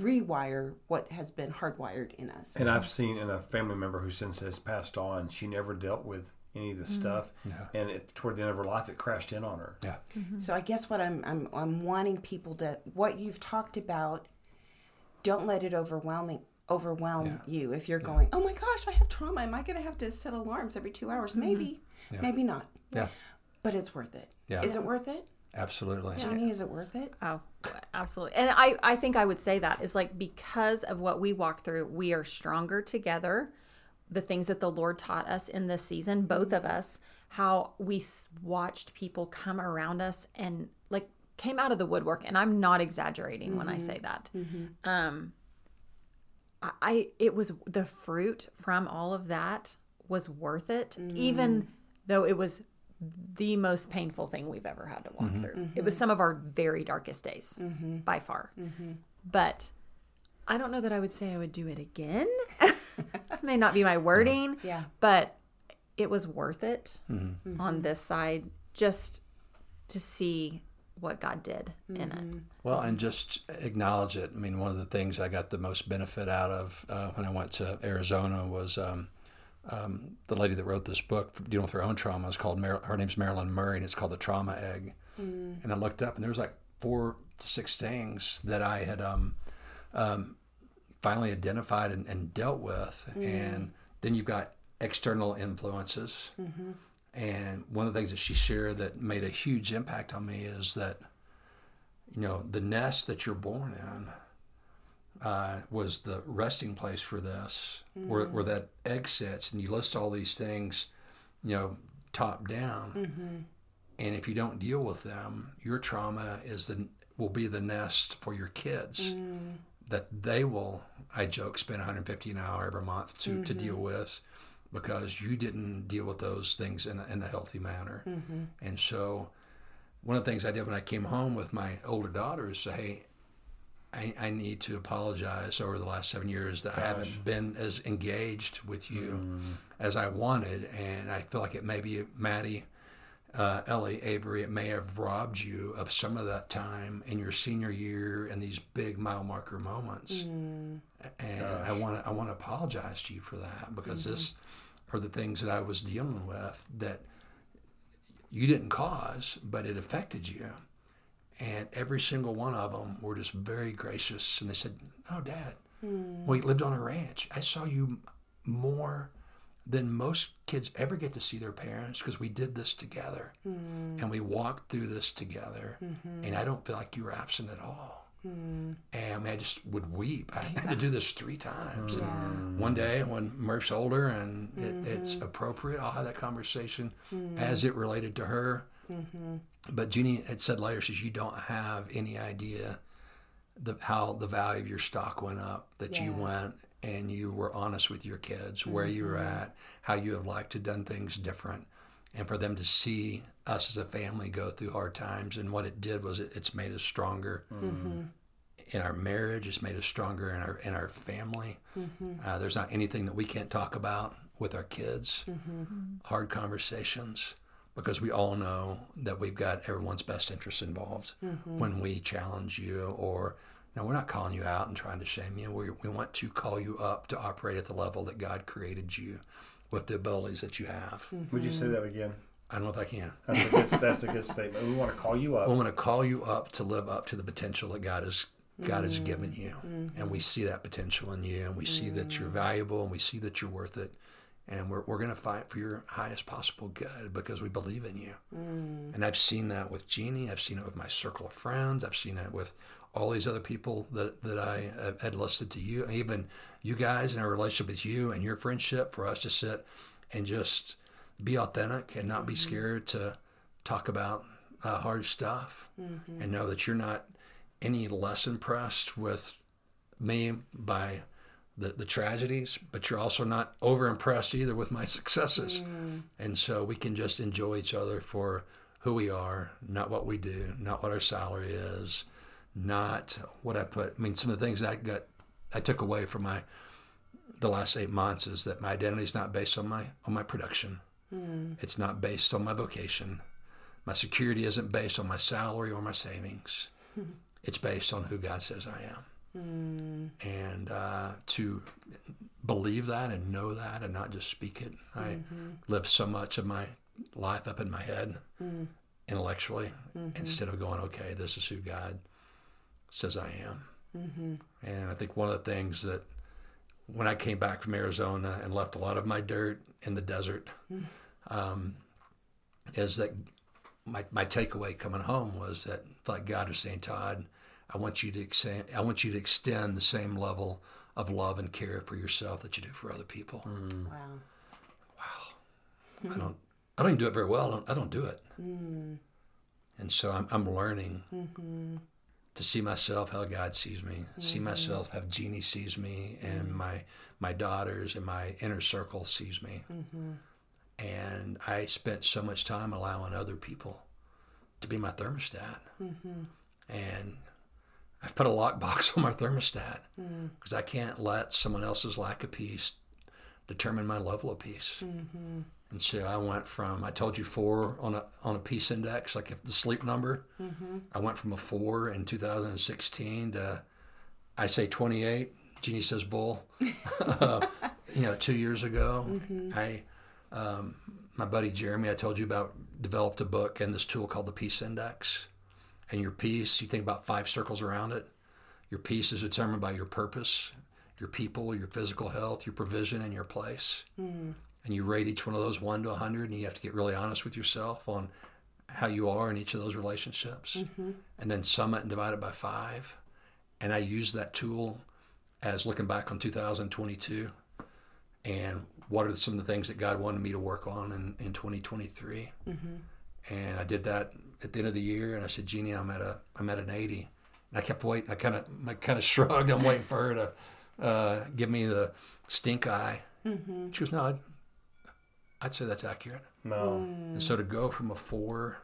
rewire what has been hardwired in us. And I've seen in a family member who since has passed on, she never dealt with any of the mm-hmm. stuff, yeah. and it, toward the end of her life, it crashed in on her. Yeah. Mm-hmm. So I guess what I'm, I'm I'm wanting people to, what you've talked about, don't let it overwhelming overwhelm yeah. you. If you're yeah. going, oh my gosh, I have trauma. Am I going to have to set alarms every two hours? Mm-hmm. Maybe, yeah. maybe not. Yeah. But it's worth it. Yeah. Is it worth it? Absolutely. Jeannie, yeah. is it worth it? Oh, absolutely. And I, I think I would say that is like, because of what we walk through, we are stronger together. The things that the Lord taught us in this season, both of us, how we watched people come around us and like came out of the woodwork. And I'm not exaggerating mm-hmm. when I say that. Mm-hmm. Um, I, I, it was the fruit from all of that was worth it, mm-hmm. even though it was the most painful thing we've ever had to walk mm-hmm. through. Mm-hmm. It was some of our very darkest days mm-hmm. by far. Mm-hmm. But I don't know that I would say I would do it again. That may not be my wording, yeah. Yeah. but it was worth it mm-hmm. on this side, just to see what God did mm-hmm. in it. Well, and just acknowledge it. I mean, one of the things I got the most benefit out of uh, when I went to Arizona was um, Um, the lady that wrote this book dealing with her own trauma is called Mar- her name's Marilyn Murray, and it's called the Trauma Egg. Mm. And I looked up, and there was like four to six things that I had um, um, finally identified and, and dealt with. Mm. And then you've got external influences. Mm-hmm. And one of the things that she shared that made a huge impact on me is that, you know, the nest that you're born in Uh, was the resting place for this, mm. where, where that egg sits, and you list all these things, you know, top down, mm-hmm. and if you don't deal with them, your trauma is the will be the nest for your kids mm. that they will, I joke, spend one hundred fifty dollars an hour every month to, mm-hmm. to deal with, because you didn't deal with those things in a, in a healthy manner. Mm-hmm. And so one of the things I did when I came home with my older daughter is say, hey, I, I need to apologize over the last seven years that Gosh. I haven't been as engaged with you mm. as I wanted. And I feel like it may be Maddie, uh, Ellie, Avery, it may have robbed you of some of that time in your senior year and these big mile marker moments. Mm. And Gosh. I want to I want to apologize to you for that, because mm-hmm. this are the things that I was dealing with that you didn't cause, but it affected you. And every single one of them were just very gracious. And they said, oh, Dad, mm. we lived on a ranch. I saw you more than most kids ever get to see their parents, because we did this together. Mm. And we walked through this together. Mm-hmm. And I don't feel like you were absent at all. Mm. And I, mean, I just would weep. I yeah. had to do this three times. Yeah. And one day when Murph's older and it, mm-hmm. it's appropriate, I'll have that conversation mm-hmm. as it related to her. Mm-hmm. But Jeannie had said later, she says, you don't have any idea the how the value of your stock went up, that yeah. you went and you were honest with your kids, where mm-hmm. you were at, how you have liked to done things different. And for them to see us as a family go through hard times. And what it did was it, it's made us stronger mm-hmm. in our marriage. It's made us stronger in our in our family. Mm-hmm. Uh, there's not anything that we can't talk about with our kids, mm-hmm. hard conversations, because we all know that we've got everyone's best interests involved mm-hmm. when we challenge you. Or, now, we're not calling you out and trying to shame you. We, we want to call you up to operate at the level that God created you, with the abilities that you have. Mm-hmm. Would you say that again? I don't know if I can. That's a good, that's a good statement. We want to call you up. We want to call you up to live up to the potential that God has God mm-hmm. has given you. Mm-hmm. And we see that potential in you, and we see mm-hmm. that you're valuable, and we see that you're worth it. And we're we're going to fight for your highest possible good because we believe in you. Mm-hmm. And I've seen that with Jeannie. I've seen it with my circle of friends. I've seen it with all these other people that, that I had listed to you, even you guys in our relationship with you and your friendship, for us to sit and just be authentic and not be mm-hmm. scared to talk about uh, hard stuff mm-hmm. and know that you're not any less impressed with me by the, the tragedies, but you're also not over impressed either with my successes. Mm-hmm. And so we can just enjoy each other for who we are, not what we do, not what our salary is, not what I put. I mean, some of the things that I got, I took away from my the last eight months is that my identity is not based on my on my production. Mm. It's not based on my vocation. My security isn't based on my salary or my savings. It's based on who God says I am. Mm. And uh, to believe that and know that and not just speak it. I mm-hmm. live so much of my life up in my head mm. intellectually mm-hmm. instead of going, okay, this is who God says I am. Mm-hmm. And I think one of the things that when I came back from Arizona and left a lot of my dirt in the desert mm-hmm. um, is that my my takeaway coming home was that, like, God was saying, Todd, I want you to extend, I want you to extend the same level of love and care for yourself that you do for other people. Mm. Wow. Wow. Mm-hmm. I don't I don't even do it very well. I don't, I don't do it. Mm. And so I'm I'm learning mm-hmm. to see myself how God sees me, mm-hmm. see myself how Jeannie sees me, and mm-hmm. my my daughters and my inner circle sees me. Mm-hmm. And I spent so much time allowing other people to be my thermostat. Mm-hmm. And I've put a lockbox on my thermostat because mm-hmm. I can't let someone else's lack of peace determine my level of peace. Mm-hmm. And so I went from, I told you four on a on a peace index, like the sleep number. Mm-hmm. I went from a four in two thousand sixteen to, I say twenty-eight. Jeannie says bull. uh, you know, two years ago, mm-hmm. I, um, my buddy Jeremy, I told you about, developed a book and this tool called the Peace Index. And your peace, you think about five circles around it. Your peace is determined by your purpose, your people, your physical health, your provision, and your place. Mm. And you rate each one of those one to one hundred, and you have to get really honest with yourself on how you are in each of those relationships. Mm-hmm. And then sum it and divide it by five. And I use that tool as looking back on two thousand twenty-two and what are some of the things that God wanted me to work on in, in twenty twenty-three. Mm-hmm. And I did that at the end of the year, and I said, Jeannie, I'm at a I'm at an eighty. And I kept waiting. I kind of I kind of shrugged. I'm waiting for her to uh, give me the stink eye. Mm-hmm. She goes, no, I I'd say that's accurate. No. Mm. And so to go from a four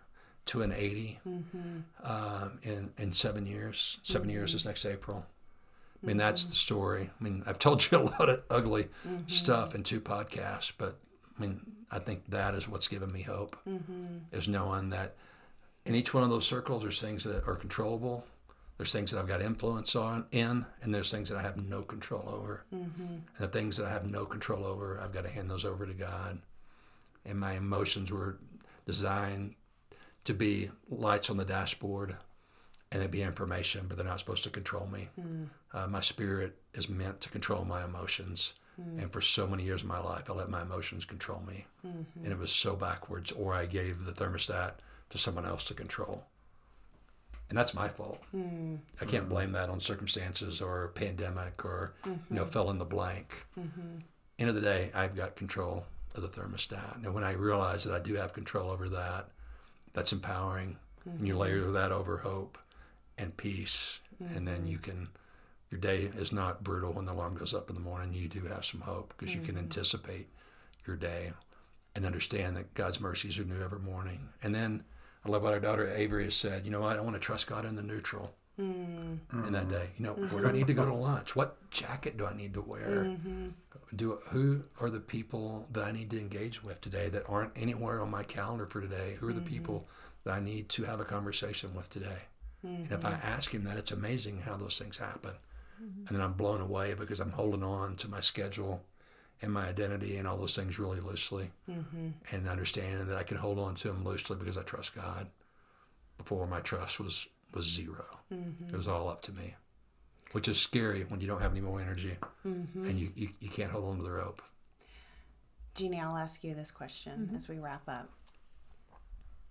to an eighty mm-hmm. um, in, in seven years, seven mm-hmm. years is next April. I mean, mm-hmm. that's the story. I mean, I've told you a lot of ugly mm-hmm. stuff in two podcasts, but I mean, I think that is what's given me hope, mm-hmm. is knowing that in each one of those circles there's things that are controllable, there's things that I've got influence on in, and there's things that I have no control over. Mm-hmm. And the things that I have no control over, I've got to hand those over to God. And my emotions were designed to be lights on the dashboard, and they'd be information, but they're not supposed to control me. Mm. Uh, my spirit is meant to control my emotions. Mm. And for so many years of my life, I let my emotions control me. Mm-hmm. And it was so backwards, or I gave the thermostat to someone else to control. And that's my fault. Mm. I can't blame that on circumstances or pandemic or, mm-hmm. you know, fill in the blank. Mm-hmm. End of the day, I've got control of the thermostat. And when I realize that I do have control over that, that's empowering. Mm-hmm. And you layer that over hope and peace. Mm-hmm. And then you can, your day is not brutal when the alarm goes up in the morning. You do have some hope because mm-hmm. you can anticipate your day and understand that God's mercies are new every morning. And then I love what our daughter Avery has said. You know what? I want to trust God in the neutral mm. in that day. You know, where do I need to go to lunch? What jacket do I need to wear? Mm-hmm. Do Who are the people that I need to engage with today that aren't anywhere on my calendar for today? Who are the mm-hmm. people that I need to have a conversation with today? Mm-hmm. And if I ask him that, it's amazing how those things happen. Mm-hmm. And then I'm blown away because I'm holding on to my schedule and my identity and all those things really loosely, mm-hmm. and understanding that I can hold on to them loosely because I trust God. Before, my trust was was zero. Mm-hmm. It was all up to me, which is scary when you don't have any more energy, mm-hmm. and you, you, you can't hold on to the rope. Jeannie, I'll ask you this question mm-hmm. as we wrap up.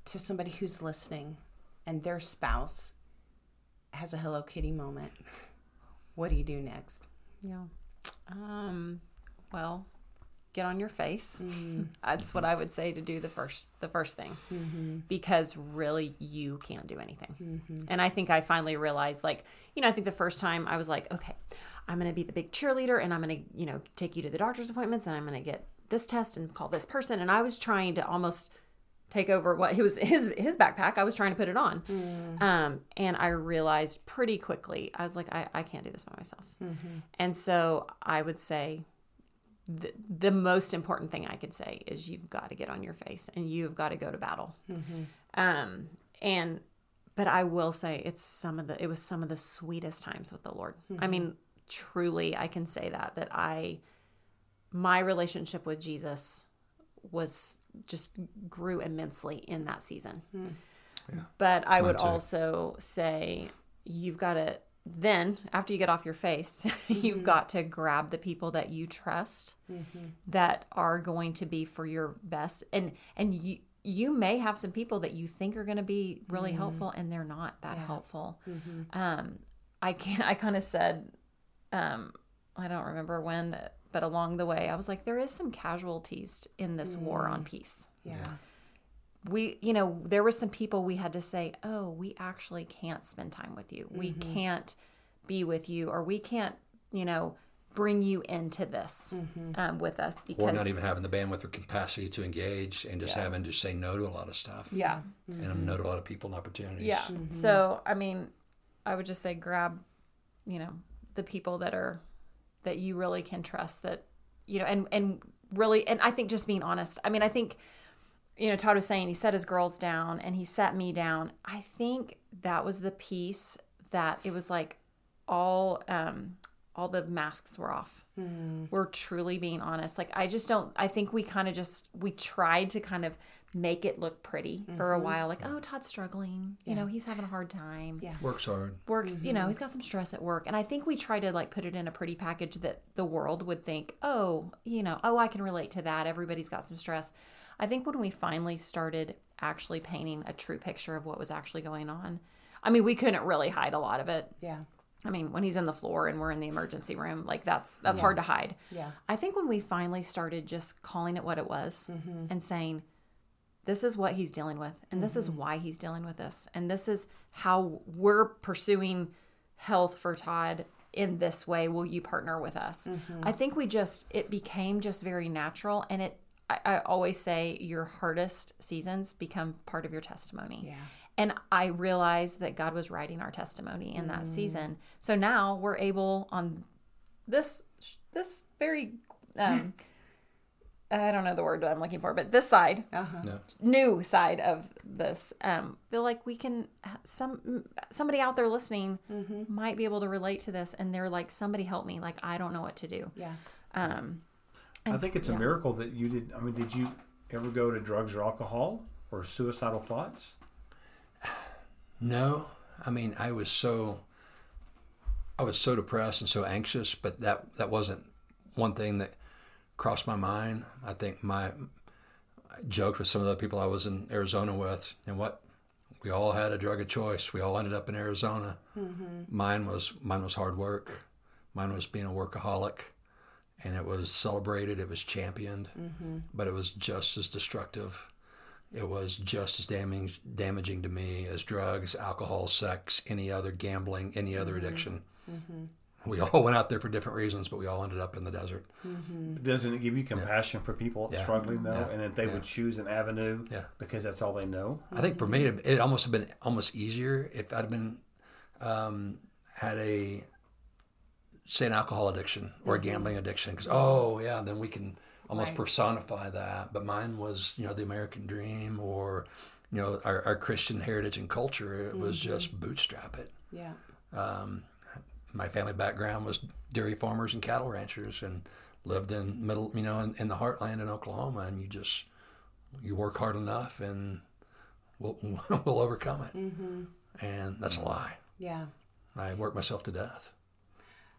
To somebody who's listening and their spouse has a Hello Kitty moment, what do you do next? Yeah. Um... Well, get on your face. Mm. That's what I would say to do the first the first thing, mm-hmm. because really you can't do anything. Mm-hmm. And I think I finally realized, like, you know, I think the first time I was like, okay, I'm going to be the big cheerleader and I'm going to, you know, take you to the doctor's appointments and I'm going to get this test and call this person. And I was trying to almost take over what he was his his backpack. I was trying to put it on. Mm. Um, and I realized pretty quickly, I was like, I, I can't do this by myself. Mm-hmm. And so I would say, The, the most important thing I could say is you've got to get on your face and you've got to go to battle. Mm-hmm. Um, and, but I will say it's some of the, it was some of the sweetest times with the Lord. Mm-hmm. I mean, truly, I can say that, that I, my relationship with Jesus was just grew immensely in that season. Mm-hmm. Yeah. But I Mine would too. also say you've got to, then after you get off your face, mm-hmm. you've got to grab the people that you trust mm-hmm. that are going to be for your best. And, and you, you may have some people that you think are going to be really mm-hmm. helpful and they're not that yeah. helpful. Mm-hmm. Um, I can't, I kind of said, um, I don't remember when, but along the way I was like, there is some casualties in this mm-hmm. war on peace. Yeah. yeah. We, you know, there were some people we had to say, oh, we actually can't spend time with you. We mm-hmm. can't be with you, or we can't, you know, bring you into this mm-hmm. um, with us. Because we're not even having the bandwidth or capacity to engage and just yeah. having to say no to a lot of stuff. Yeah. Mm-hmm. And no to a lot of people and opportunities. Yeah. Mm-hmm. So, I mean, I would just say grab, you know, the people that are, that you really can trust that, you know, and, and really, and I think just being honest. I mean, I think... You know, Todd was saying he set his girls down and he set me down. I think that was the piece that it was like all um, all the masks were off. Mm. We're truly being honest. Like, I just don't, I think we kind of just, we tried to kind of make it look pretty mm-hmm. for a while. Like, oh, Todd's struggling. Yeah. You know, he's having a hard time. Yeah. Works hard. Works, mm-hmm. you know, he's got some stress at work. And I think we tried to like put it in a pretty package that the world would think, oh, you know, oh, I can relate to that. Everybody's got some stress. I think when we finally started actually painting a true picture of what was actually going on, I mean, we couldn't really hide a lot of it. Yeah. I mean, when he's in the floor and we're in the emergency room, like that's that's yeah. hard to hide. Yeah. I think when we finally started just calling it what it was mm-hmm. and saying, this is what he's dealing with, and mm-hmm. this is why he's dealing with this, and this is how we're pursuing health for Todd in this way. Will you partner with us? Mm-hmm. I think we just, it became just very natural, and it, I, I always say your hardest seasons become part of your testimony. Yeah. And I realized that God was writing our testimony in that mm. season. So now we're able on this, this very, um, I don't know the word that I'm looking for, but this side, uh-huh. no. new side of this, um, feel like we can, some, somebody out there listening mm-hmm. might be able to relate to this. And they're like, somebody help me. Like, I don't know what to do. Yeah. Um, I think it's yeah. a miracle that you did. I mean, did you ever go to drugs or alcohol or suicidal thoughts? No. I mean, I was so, I was so depressed and so anxious, but that, that wasn't one thing that crossed my mind. I think my I joked with some of the people I was in Arizona with, and what We all had a drug of choice. We all ended up in Arizona. Mm-hmm. Mine was mine was hard work. Mine was being a workaholic, and it was celebrated. It was championed, mm-hmm. but it was just as destructive. It was just as damaging damaging to me as drugs, alcohol, sex, any other gambling, any other mm-hmm. addiction. Mm-hmm. We all went out there for different reasons, but we all ended up in the desert. Mm-hmm. Doesn't it give you compassion yeah. for people yeah. struggling though, yeah. and that they yeah. would choose an avenue yeah. because that's all they know? I think for me, it almost have been almost easier if I'd been um, had a say an alcohol addiction or a gambling addiction, because oh yeah, then we can almost right. personify that. But mine was, you know, the American dream, or, you know, our, our Christian heritage and culture. It mm-hmm. was just bootstrap it. Yeah. Um, my family background was dairy farmers and cattle ranchers, and lived in middle, you know, in, in the heartland in Oklahoma. And you just, you work hard enough and we'll, we'll overcome it. Mm-hmm. And that's a lie. Yeah. I worked myself to death,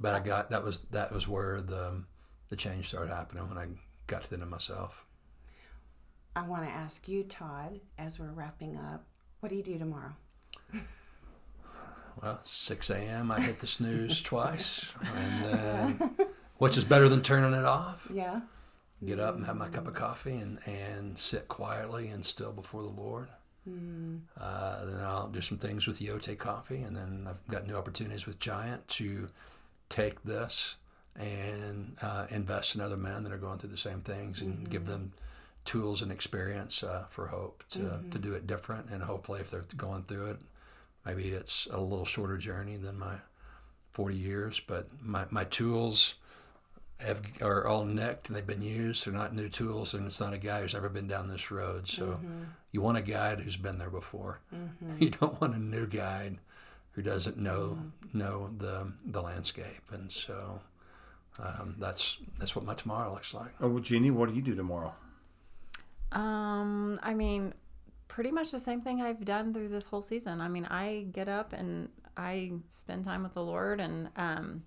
but I got, that was, that was where the, the change started happening, when I got to the end of myself. I want to ask you, Todd, as we're wrapping up, what do you do tomorrow? Well, six a.m. I hit the snooze twice, and then, which is better than turning it off. Yeah. Get up and have my cup of coffee and, and sit quietly and still before the Lord. Mm. Uh, then I'll do some things with Yote Coffee, and then I've got new opportunities with Giant to take this and uh, invest in other men that are going through the same things, and mm-hmm. give them tools and experience uh, for hope to, mm-hmm. to do it different. And hopefully if they're going through it, maybe it's a little shorter journey than my forty years, but my, my tools have, are all nicked and they've been used. They're not new tools, and it's not a guy who's ever been down this road. So mm-hmm. you want a guide who's been there before. Mm-hmm. You don't want a new guide who doesn't know mm-hmm. know the the landscape. And so... Um, that's that's what my tomorrow looks like. Oh, well, Jeannie, what do you do tomorrow? Um, I mean, pretty much the same thing I've done through this whole season. I mean, I get up and I spend time with the Lord, and um,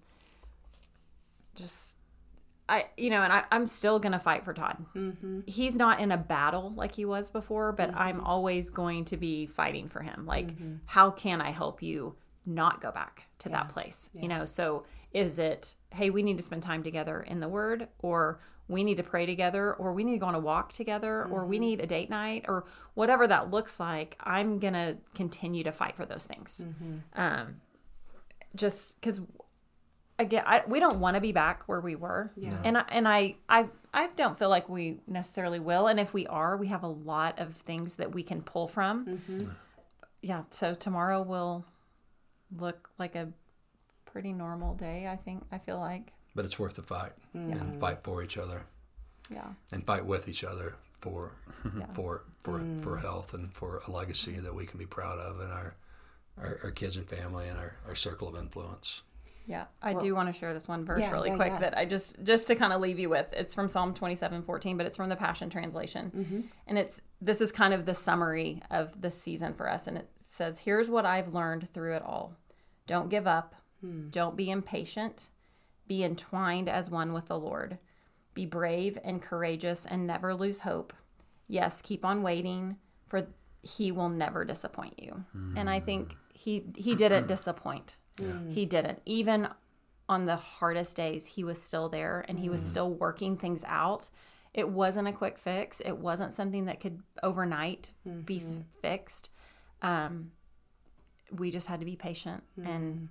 just I, you know, and I, I'm still gonna fight for Todd. Mm-hmm. He's not in a battle like he was before, but mm-hmm. I'm always going to be fighting for him. Like, mm-hmm. how can I help you not go back to yeah. that place? Yeah. You know, so. Is it, hey, we need to spend time together in the Word, or we need to pray together, or we need to go on a walk together, mm-hmm. or we need a date night, or whatever that looks like? I'm going to continue to fight for those things. Mm-hmm. Um, just because, again, I, we don't want to be back where we were. Yeah. No. And, I, and I, I, I don't feel like we necessarily will. And if we are, we have a lot of things that we can pull from. Mm-hmm. Yeah. Yeah, so tomorrow will look like a pretty normal day, I think, I feel like. But it's worth the fight, mm-hmm. and fight for each other. Yeah. And fight with each other for yeah. for for mm. for health and for a legacy that we can be proud of, and our, our, our kids and family and our, our circle of influence. Yeah. I well, do want to share this one verse yeah, really yeah, quick yeah. that I just, just to kind of leave you with. It's from Psalm twenty-seven fourteen, but it's from the Passion Translation. Mm-hmm. And it's, this is kind of the summary of the season for us. And it says, here's what I've learned through it all. Don't give up. Hmm. Don't be impatient. Be entwined as one with the Lord. Be brave and courageous, and never lose hope. Yes, keep on waiting, for he will never disappoint you. Mm. And I think he he didn't disappoint. Yeah. He didn't. Even on the hardest days, he was still there, and he was mm. still working things out. It wasn't a quick fix. It wasn't something that could overnight mm-hmm. be f- fixed. Um, we just had to be patient mm. and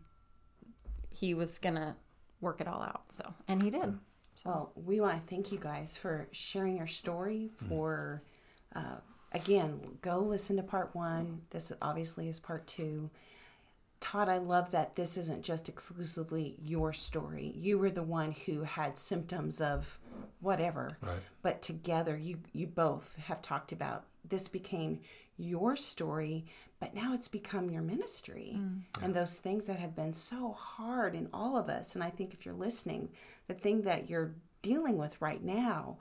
he was going to work it all out. So, and he did. So. Well, we want to thank you guys for sharing your story, for, uh, again, go listen to part one. This obviously is part two. Todd, I love that this isn't just exclusively your story. You were the one who had symptoms of whatever, right. but together you, you both have talked about this became your story, but now it's become your ministry mm. yeah. and those things that have been so hard in all of us. And I think if you're listening, the thing that you're dealing with right now,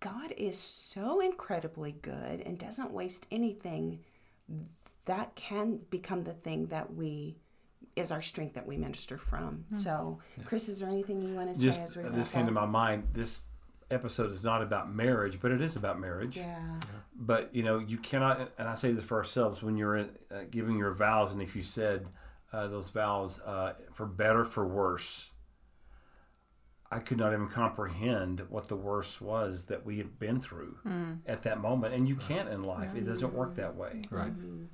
God is so incredibly good and doesn't waste anything. That can become the thing that we, is our strength that we minister from. Mm. So yeah. Chris, is there anything you want to Just, say as we wrap up? This came to my mind. This episode is not about marriage, but it is about marriage. Yeah. yeah. But, you know, you cannot, and I say this for ourselves, when you're in, uh, giving your vows, and if you said uh, those vows uh, for better, for worse, I could not even comprehend what the worst was that we had been through mm. at that moment. And you can't in life. It doesn't work that way. Right. Mm-hmm.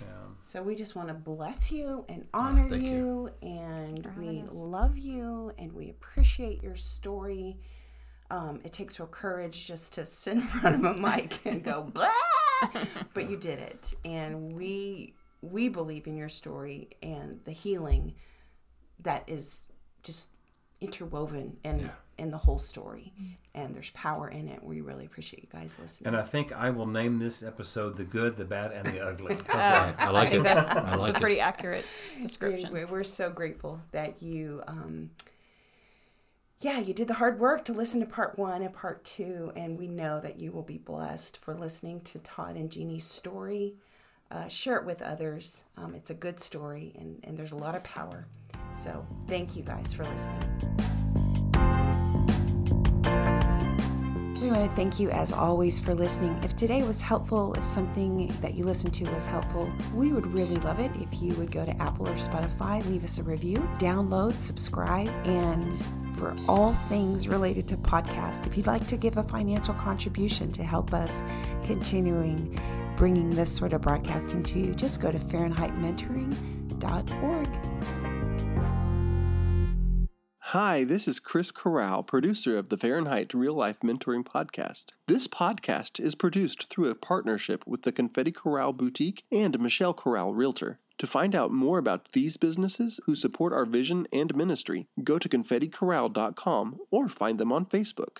Yeah. So we just want to bless you and honor oh, you, you and we us. love you and we appreciate your story. Um, it takes real courage just to sit in front of a mic and go, blah, but you did it. And we, we believe in your story and the healing that is just interwoven in, yeah. in the whole story, and there's power in it. We really appreciate you guys listening. And I think I will name this episode The Good, the Bad, and the Ugly. uh, right. I like I it. That's, I that's like a pretty it. accurate description. Anyway, we're so grateful that you, um, yeah, you did the hard work to listen to part one and part two, and we know that you will be blessed for listening to Todd and Jeannie's story. Uh, share it with others. Um, it's a good story, and, and there's a lot of power. So thank you guys for listening. We want to thank you as always for listening. If today was helpful, if something that you listened to was helpful, we would really love it if you would go to Apple or Spotify, leave us a review, download, subscribe, and for all things related to podcast, if you'd like to give a financial contribution to help us continuing bringing this sort of broadcasting to you, just go to Fahrenheit Mentoring dot org. Hi, this is Chris Corral, producer of the Fahrenheit Real Life Mentoring Podcast. This podcast is produced through a partnership with the Confetti Corral Boutique and Michelle Corral Realtor. To find out more about these businesses who support our vision and ministry, go to confetti corral dot com or find them on Facebook.